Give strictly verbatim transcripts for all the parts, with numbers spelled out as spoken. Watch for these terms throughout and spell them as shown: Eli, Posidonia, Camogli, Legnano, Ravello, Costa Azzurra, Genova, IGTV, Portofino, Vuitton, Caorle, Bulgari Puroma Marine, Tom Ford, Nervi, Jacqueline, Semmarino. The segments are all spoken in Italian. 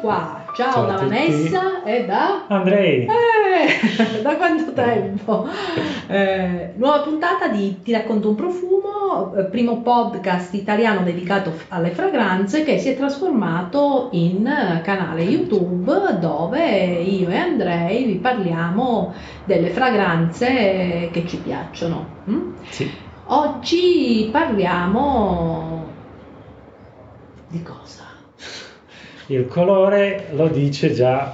qua. Ciao, Ciao da Vanessa e da Andrei. Eh, da quanto tempo? Eh, nuova puntata di Ti racconto un profumo, primo podcast italiano dedicato alle fragranze che si è trasformato in canale YouTube, dove io e Andrei vi parliamo delle fragranze che ci piacciono. Mm? Sì. Oggi parliamo di cosa? Il colore lo dice già.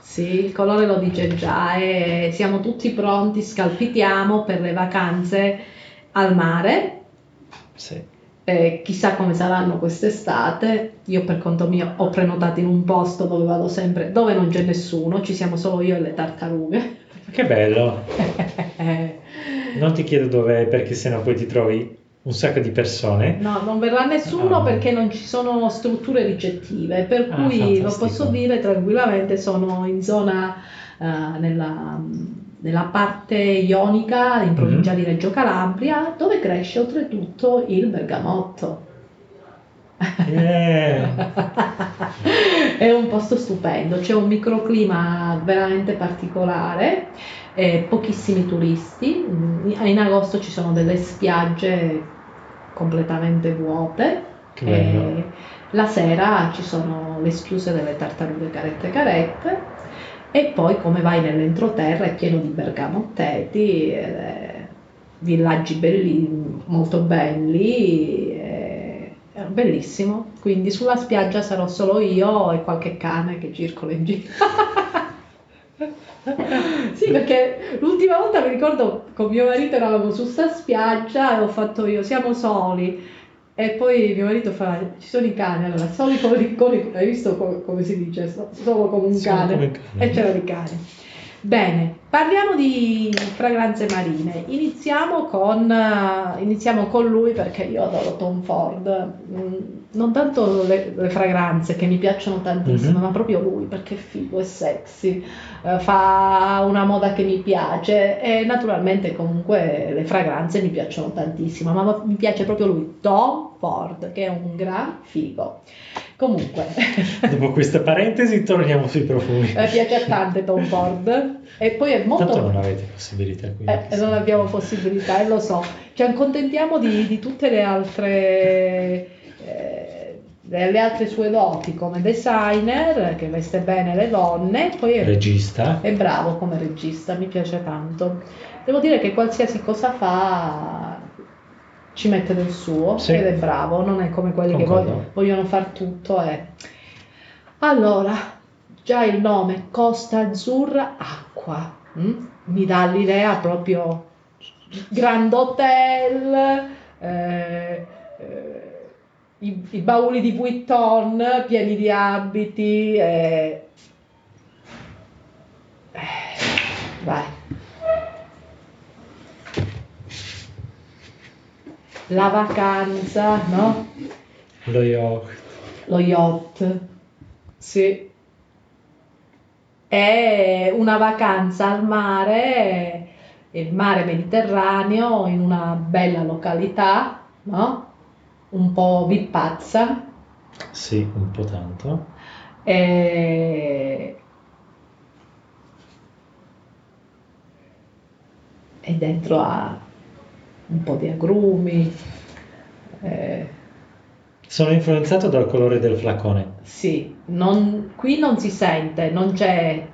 Sì, il colore lo dice già e siamo tutti pronti, scalpitiamo per le vacanze al mare. Sì. Eh, chissà come saranno quest'estate. Io per conto mio ho prenotato in un posto dove vado sempre, dove non c'è nessuno, ci siamo solo io e le tartarughe. Che bello. Non ti chiedo dov'è perché sennò poi ti trovi un sacco di persone. No, non verrà nessuno ah. perché non ci sono strutture ricettive, per cui ah, lo posso dire tranquillamente, sono in zona uh, nella, nella parte ionica, in provincia mm-hmm. di Reggio Calabria, dove cresce oltretutto il bergamotto. Yeah. È un posto stupendo, c'è un microclima veramente particolare. Eh, pochissimi turisti, in agosto ci sono delle spiagge completamente vuote, eh, la sera ci sono le schiuse delle tartarughe carette carette e poi come vai nell'entroterra è pieno di bergamotteti, eh, villaggi belli, molto belli, eh, è bellissimo, quindi sulla spiaggia sarò solo io e qualche cane che circola in giro. Sì, perché l'ultima volta mi ricordo con mio marito eravamo su sta spiaggia e ho fatto io siamo soli e poi mio marito fa ci sono i cani, allora soli con i hai visto come, come si dice solo come un solo cane. Come cane e c'erano i cani. Bene, parliamo di fragranze marine, iniziamo con iniziamo con lui perché io adoro Tom Ford, non tanto le, le fragranze che mi piacciono tantissimo mm-hmm. ma proprio lui perché è figo, è sexy, eh, fa una moda che mi piace e naturalmente comunque le fragranze mi piacciono tantissimo, ma mi piace proprio lui, Tom Ford, che è un gran figo. Comunque dopo questa parentesi torniamo sui profumi. Mi piace a tante Tom Ford e poi è molto tanto non avete possibilità qui, eh, non abbiamo possibilità e eh, lo so, ci accontentiamo di, di tutte le altre eh, le altre sue doti come designer che veste bene le donne, poi è, regista è bravo come regista, mi piace tanto, devo dire che qualsiasi cosa fa ci mette del suo sì. ed è bravo, non è come quelli Concordo. che vogliono, vogliono far tutto. Eh. Allora, già il nome Costa Azzurra Acqua, mh? mi dà l'idea proprio Grand Hotel, eh, eh, i, i bauli di Vuitton pieni di abiti. Eh. Eh, vai. La vacanza, no? Lo yacht. Lo yacht, sì. È una vacanza al mare, il mare Mediterraneo, in una bella località, no? Un po' vippazza. Sì, un po' tanto. E... e dentro a... un po' di agrumi. Eh. Sono influenzato dal colore del flacone. Sì, non, qui non si sente, non c'è.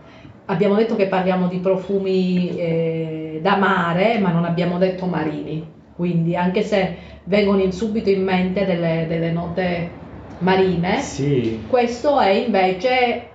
Abbiamo detto che parliamo di profumi eh, da mare, ma non abbiamo detto marini. Quindi, anche se vengono in subito in mente delle, delle note marine, sì. questo è invece.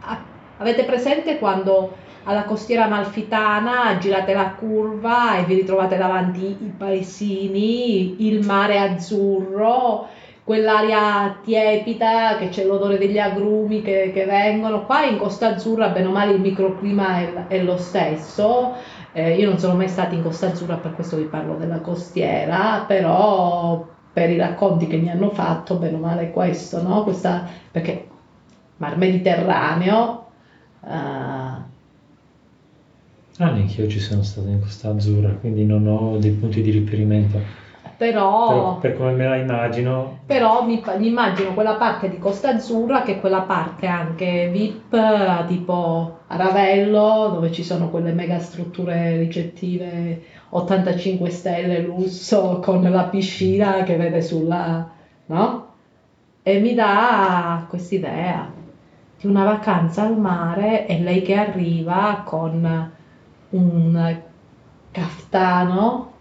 A, avete presente quando alla costiera amalfitana girate la curva e vi ritrovate davanti i paesini, il mare azzurro, quell'aria tiepida che c'è l'odore degli agrumi che, che vengono, qua in Costa Azzurra bene o male il microclima è, è lo stesso, eh, io non sono mai stata in Costa Azzurra per questo vi parlo della costiera, però per i racconti che mi hanno fatto bene o male è questo, no? Questa, perché Mar Mediterraneo... Uh, Ah, neanche io ci sono stato in Costa Azzurra, quindi non ho dei punti di riferimento. Però, però per come me la immagino, però mi, mi immagino quella parte di Costa Azzurra che è quella parte anche V I P tipo a Ravello, dove ci sono quelle mega strutture ricettive ottantacinque stelle lusso con la piscina che vede sulla, no? E mi dà quest'idea di una vacanza al mare e lei che arriva con un caftano,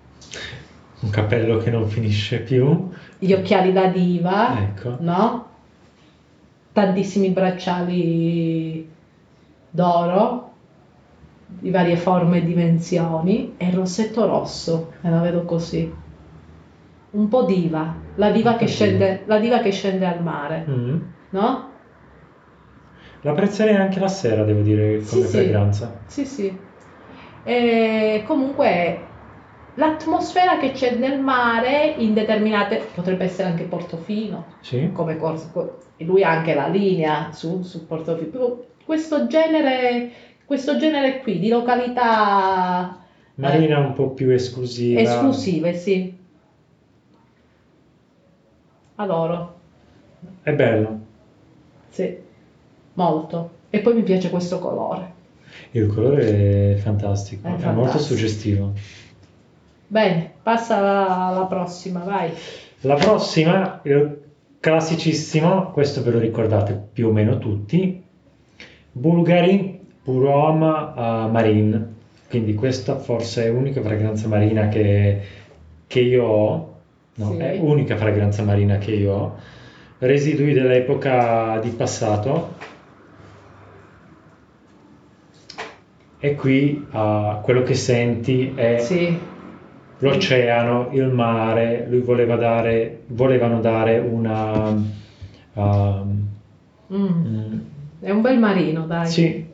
un cappello che non finisce più, gli occhiali da diva, ecco, no? Tantissimi bracciali d'oro di varie forme e dimensioni e il rossetto rosso, e la vedo così, un po' diva, la diva che scende, la diva che scende al mare, mm-hmm. no? L'apprezzerei anche la sera, devo dire, come sì, fragranza. Sì, sì. E comunque l'atmosfera che c'è nel mare in determinate, potrebbe essere anche Portofino, sì. come corso, e lui ha anche la linea su, su Portofino, questo genere, questo genere qui di località marina eh, un po' più esclusiva, esclusive, sì. Adoro. È bello. Sì. Molto. E poi mi piace questo colore. Il colore è fantastico, è, è fantastico. molto suggestivo. Bene, passa alla prossima, vai. La prossima, classicissimo, questo ve lo ricordate più o meno tutti, Bulgari Puroma Marine. Quindi questa forse è l'unica fragranza marina che, che io ho, no, sì. è l'unica fragranza marina che io ho, residui dell'epoca di passato. E qui uh, quello che senti è sì. l'oceano, il mare. Lui voleva dare, volevano dare una... Uh, mm. Mm. È un bel marino, dai. Sì.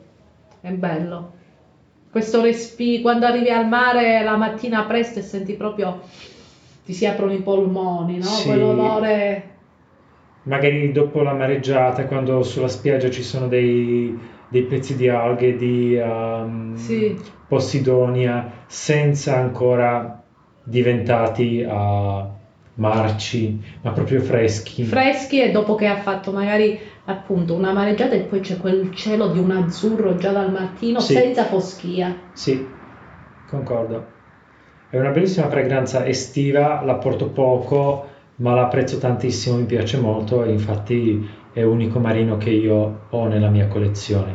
È bello. Questo respiro, quando arrivi al mare la mattina presto e senti proprio, ti si aprono i polmoni, no? Sì. Quell'olore... Magari dopo la mareggiata, quando sulla spiaggia ci sono dei... dei pezzi di alghe, di um, sì. Posidonia, senza ancora diventati uh, marci, ma proprio freschi. Freschi, e dopo che ha fatto magari appunto una mareggiata e poi c'è quel cielo di un azzurro già dal mattino, sì. senza foschia. Sì, concordo. È una bellissima fragranza estiva, la porto poco, ma la apprezzo tantissimo, mi piace molto e infatti... è l'unico marino che io ho nella mia collezione.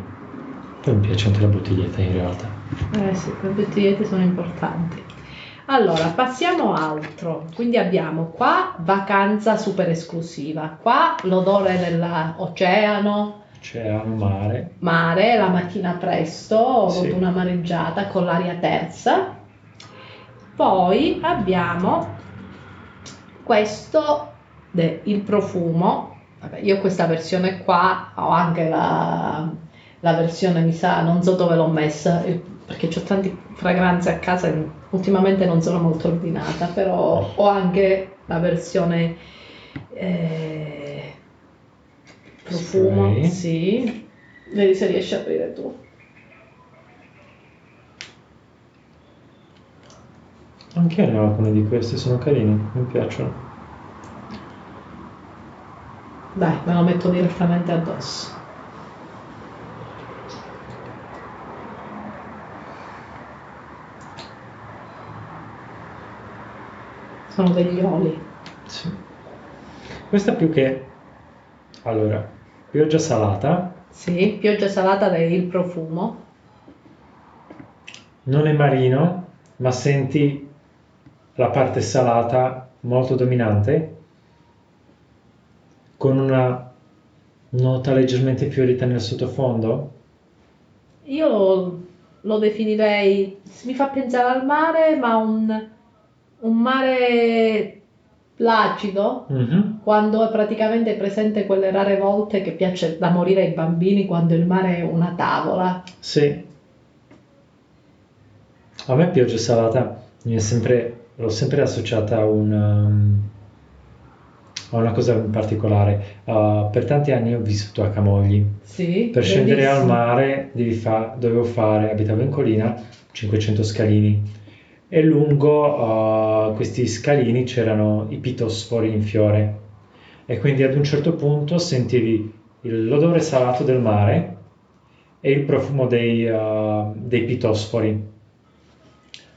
Poi mi piace anche la bottiglietta in realtà. Eh sì, le bottigliette sono importanti. Allora, passiamo altro. Quindi abbiamo qua vacanza super esclusiva. Qua l'odore dell'oceano. Oceano, mare. Mare, la mattina presto, sì. una mareggiata con l'aria terza. Poi abbiamo questo, de, il profumo. Vabbè, io questa versione qua ho anche la, la versione, mi sa, non so dove l'ho messa, perché c'ho tante fragranze a casa e ultimamente non sono molto ordinata, però ho anche la versione eh, profumo, sì. sì. Vedi se riesci a aprire tu. Anche io ne ho alcune di queste, sono carine, mi piacciono. Dai, me lo metto direttamente addosso. Sono degli oli. Sì. Questa più che... Allora, pioggia salata. Sì, pioggia salata del profumo. Non è marino, ma senti la parte salata molto dominante, con una nota leggermente fiorita nel sottofondo? Io lo, lo definirei, mi fa pensare al mare, ma un, un mare placido, mm-hmm. quando è praticamente presente quelle rare volte che piace da morire ai bambini, quando il mare è una tavola. Sì. A me pioggia salata, mi è sempre, l'ho sempre associata a un... una cosa in particolare, uh, per tanti anni ho vissuto a Camogli, sì, per scendere bellissimo. Al mare devi fa- dovevo fare, abitavo in collina, cinquecento scalini, e lungo uh, questi scalini c'erano i pitosfori in fiore, e quindi ad un certo punto sentivi l'odore salato del mare e il profumo dei, uh, dei pitosfori.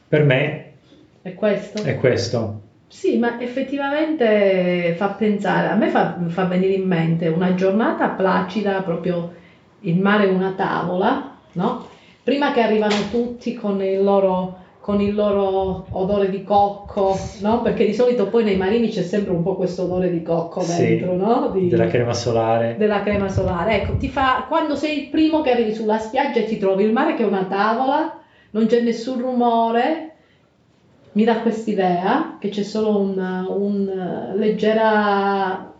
Per me è questo. È questo. Sì, ma effettivamente fa pensare, a me fa, fa venire in mente una giornata placida, proprio il mare una tavola, no? Prima che arrivano tutti con il loro, con il loro odore di cocco, no? Perché di solito poi nei marini c'è sempre un po' questo odore di cocco dentro, sì, no? Di, della crema solare. Della crema solare, ecco, ti fa, quando sei il primo che arrivi sulla spiaggia e ti trovi il mare che è una tavola, non c'è nessun rumore, mi dà quest'idea che c'è solo un, un leggera,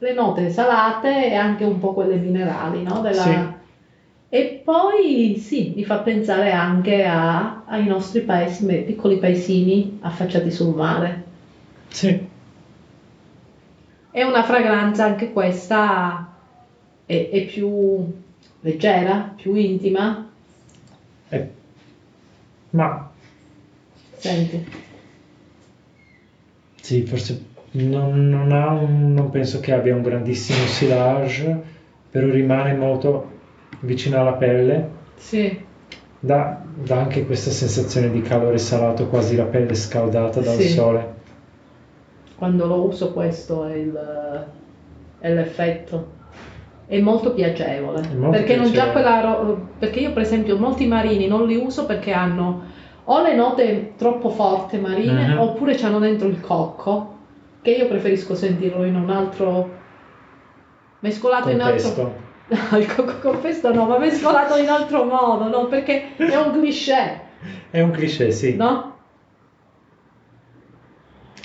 le note salate e anche un po' quelle minerali, no? Della... Sì. E poi sì, mi fa pensare anche a, ai nostri paesi, piccoli paesini affacciati sul mare. Sì. È una fragranza anche questa, è, è più leggera, più intima. Eh. Ma... Senti. Sì, forse non, non, ha un, non penso che abbia un grandissimo silage, però rimane molto vicino alla pelle. Sì. Dà, dà anche questa sensazione di calore salato, quasi la pelle scaldata dal sì. sole. Quando lo uso questo è, il, è l'effetto. È molto piacevole. È molto perché, piacevole. Non già quella, perché io per esempio molti marini non li uso perché hanno... o le note troppo forte marine, uh-huh. oppure c'hanno dentro il cocco, che io preferisco sentirlo in un altro mescolato contesto. in altro no, il cocco con pesto no, ma mescolato in altro modo, no, perché è un cliché. È un cliché, sì. No?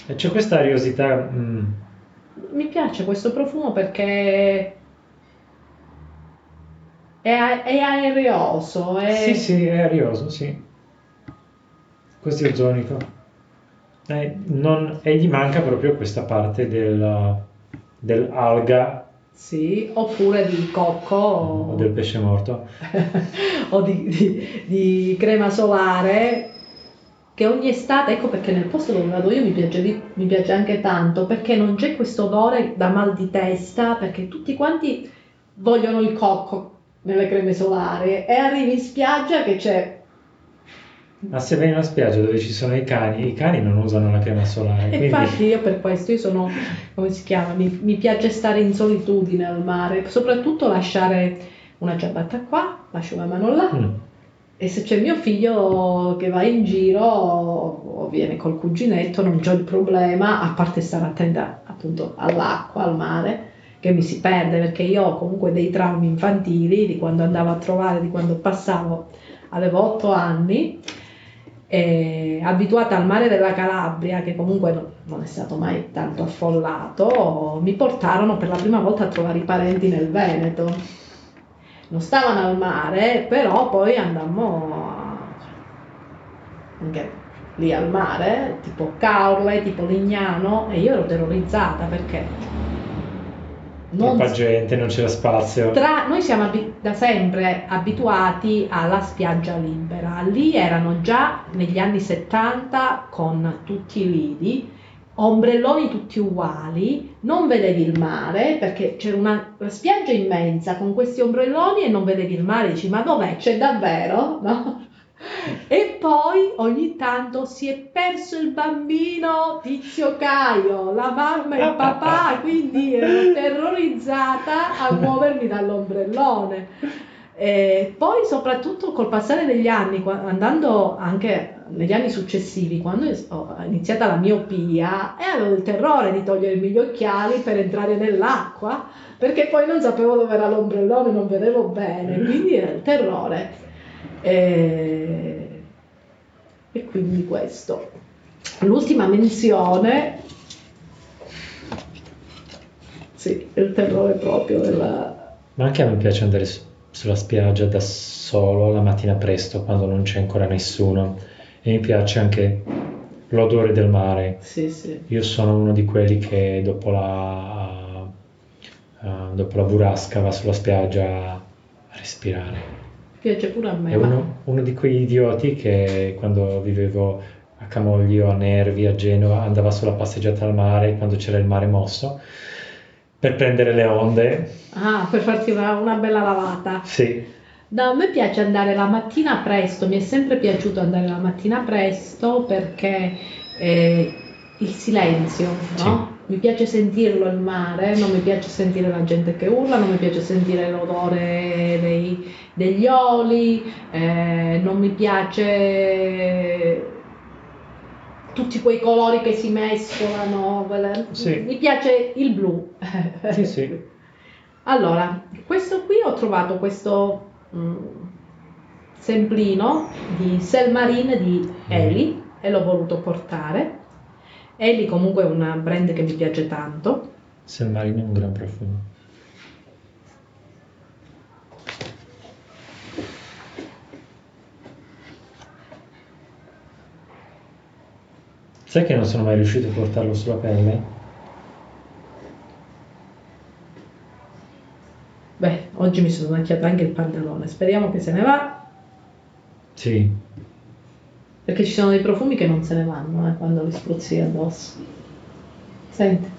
E c'è questa ariosità. Mm. Mi piace questo profumo perché è, a- è aereoso, è... Sì, sì, è aereoso, sì. Questo è ozonico. Eh, non, e gli manca proprio questa parte del, dell'alga. Sì, oppure di cocco. O, o del pesce morto. o di, di, di crema solare. Che ogni estate, ecco perché nel posto dove vado io mi piace, di, mi piace anche tanto, perché non c'è questo odore da mal di testa, perché tutti quanti vogliono il cocco nelle creme solari. E arrivi in spiaggia che c'è... Ma se vai in una spiaggia dove ci sono i cani, i cani non usano la crema solare. Quindi... Infatti io per questo, io sono, come si chiama, mi, mi piace stare in solitudine al mare, soprattutto lasciare una ciabatta qua, lascio una mano là, mm. e se c'è mio figlio che va in giro o viene col cuginetto non c'ho il problema, a parte stare attenta appunto all'acqua, al mare, che mi si perde, perché io ho comunque dei traumi infantili di quando andavo a trovare, di quando passavo, avevo otto anni, e abituata al mare della Calabria, che comunque non è stato mai tanto affollato, mi portarono per la prima volta a trovare i parenti nel Veneto. Non stavano al mare, però poi andammo anche lì al mare, tipo Caorle, tipo Legnano, e io ero terrorizzata perché... Non troppa gente, non c'era spazio. Tra, noi siamo abi- da sempre abituati alla spiaggia libera. Lì erano già negli anni settanta con tutti i lidi, ombrelloni tutti uguali, non vedevi il mare perché c'era una, una spiaggia immensa con questi ombrelloni e non vedevi il mare, dici ma dov'è? C'è davvero? No? E poi ogni tanto si è perso il bambino Tizio Caio, la mamma e il papà, quindi ero terrorizzata a muovermi dall'ombrellone. E poi soprattutto col passare degli anni, andando anche negli anni successivi, quando ho iniziata la miopia, e avevo il terrore di togliermi gli occhiali per entrare nell'acqua, perché poi non sapevo dove era l'ombrellone, non vedevo bene, quindi era il terrore. E... e quindi questo, l'ultima menzione, sì, il terrore proprio della... Ma anche a me piace andare su- sulla spiaggia da solo la mattina presto quando non c'è ancora nessuno, e mi piace anche l'odore del mare. Sì, sì. Io sono uno di quelli che dopo la uh, dopo la burrasca va sulla spiaggia a respirare. piace pure a me. È uno, ma... uno di quegli idioti che quando vivevo a Camogli o a Nervi, a Genova, andava sulla passeggiata al mare quando c'era il mare mosso per prendere le onde. Ah, per farsi una, una bella lavata. Sì. No, a me piace andare la mattina presto, mi è sempre piaciuto andare la mattina presto perché eh, il silenzio, no? Sì. Mi piace sentirlo il mare, non mi piace sentire la gente che urla, non mi piace sentire l'odore dei, degli oli, eh, non mi piace tutti quei colori che si mescolano, sì. Mi piace il blu. Sì, sì. Allora, questo qui ho trovato questo... semplino di Semmarino di Eli mm. e l'ho voluto portare. Eli comunque è una brand che mi piace tanto. Semmarino è un gran profumo. Sai che non sono mai riuscito a portarlo sulla pelle? Beh, oggi mi sono macchiata anche il pantalone, speriamo che se ne va. Sì. Perché ci sono dei profumi che non se ne vanno eh, quando li spruzzi addosso. Senti.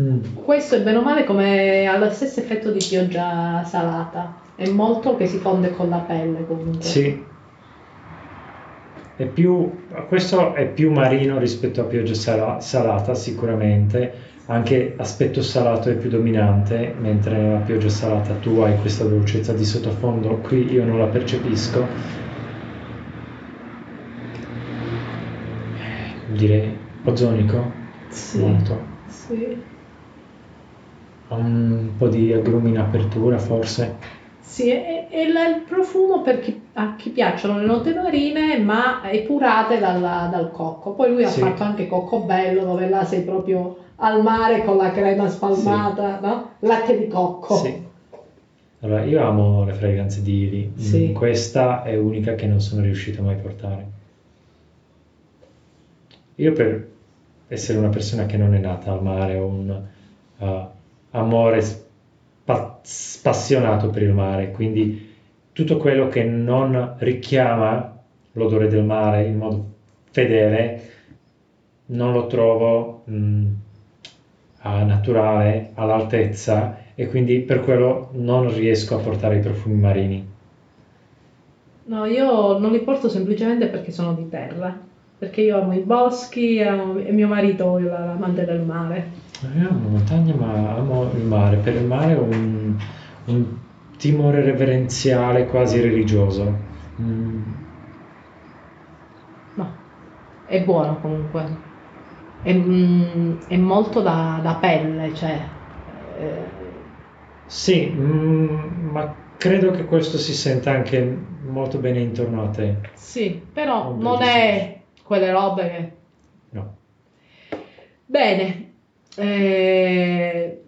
Mm. Questo è bene o male come ha lo stesso effetto di pioggia salata. È molto che si fonde con la pelle comunque. Sì. È più, questo è più marino rispetto a pioggia sal- salata sicuramente. Anche aspetto salato è più dominante, mentre nella pioggia salata tu hai questa dolcezza di sottofondo, qui io non la percepisco. Direi ozonico? Sì. Molto. Sì. Ha un po' di agrumi in apertura forse. Sì, è, è il profumo per chi, a chi piacciono le note marine, ma epurate dalla, dal cocco. Poi lui ha sì. fatto anche Cocco Bello, dove là sei proprio... al mare con la crema spalmata, sì. no? Latte di cocco. Sì. Allora, io amo le fragranze di Eli. Sì. Questa è unica che non sono riuscito mai a portare. Io per essere una persona che non è nata al mare, ho un uh, amore spa- spassionato per il mare, quindi tutto quello che non richiama l'odore del mare in modo fedele non lo trovo... Mh, naturale, all'altezza, e quindi per quello non riesco a portare i profumi marini. No, io non li porto semplicemente perché sono di terra, perché io amo i boschi amo, e mio marito è l'amante del mare. Io amo la montagna ma amo il mare, per il mare ho un, un timore reverenziale quasi religioso. Mm. No, è buono comunque. È, è molto da, da pelle, cioè... Eh. Sì, mh, ma credo che questo si senta anche molto bene intorno a te. Sì, però oh, non è quelle robe che... No. Bene. Eh...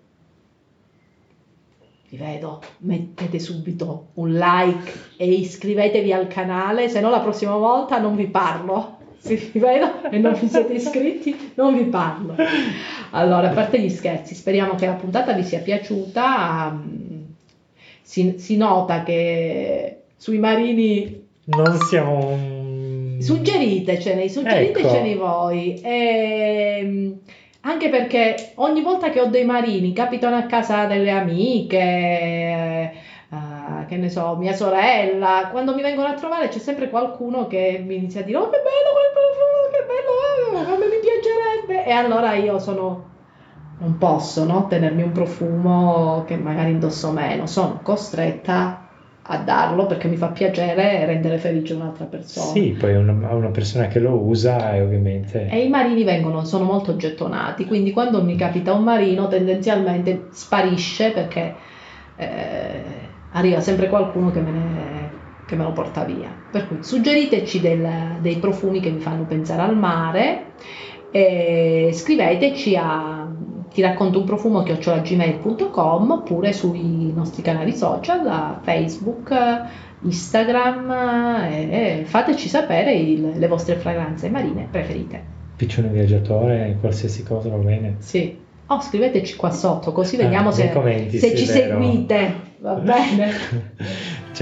Vi vedo, mettete subito un like e iscrivetevi al canale, se no la prossima volta non vi parlo. Se vi vedo e non vi siete iscritti, non vi parlo. Allora, a parte gli scherzi, speriamo che la puntata vi sia piaciuta. Si, si nota che sui marini non siamo... Suggeritecene, suggeritecene ecco. Voi. E anche perché ogni volta che ho dei marini, capitano a casa delle amiche... Uh, che ne so, mia sorella, quando mi vengono a trovare c'è sempre qualcuno che mi inizia a dire oh che bello quel profumo, che bello, come mi piacerebbe, e allora io sono, non posso no, tenermi un profumo che magari indosso meno, sono costretta a darlo perché mi fa piacere rendere felice un'altra persona. Sì, poi una, una persona che lo usa e ovviamente... E i marini vengono, sono molto gettonati, quindi quando mi capita un marino tendenzialmente sparisce perché... Eh, arriva sempre qualcuno che me, ne, che me lo porta via, per cui suggeriteci del, dei profumi che vi fanno pensare al mare e scriveteci a ti racconto un profumo chiocciola gmail punto com oppure sui nostri canali social Facebook, Instagram e, e fateci sapere il, le vostre fragranze marine preferite. Piccione viaggiatore, qualsiasi cosa va bene. Sì. Oh, scriveteci qua sotto così vediamo ah, se, commenti, se sì, ci seguite. Va bene.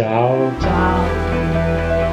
Ciao. Ciao.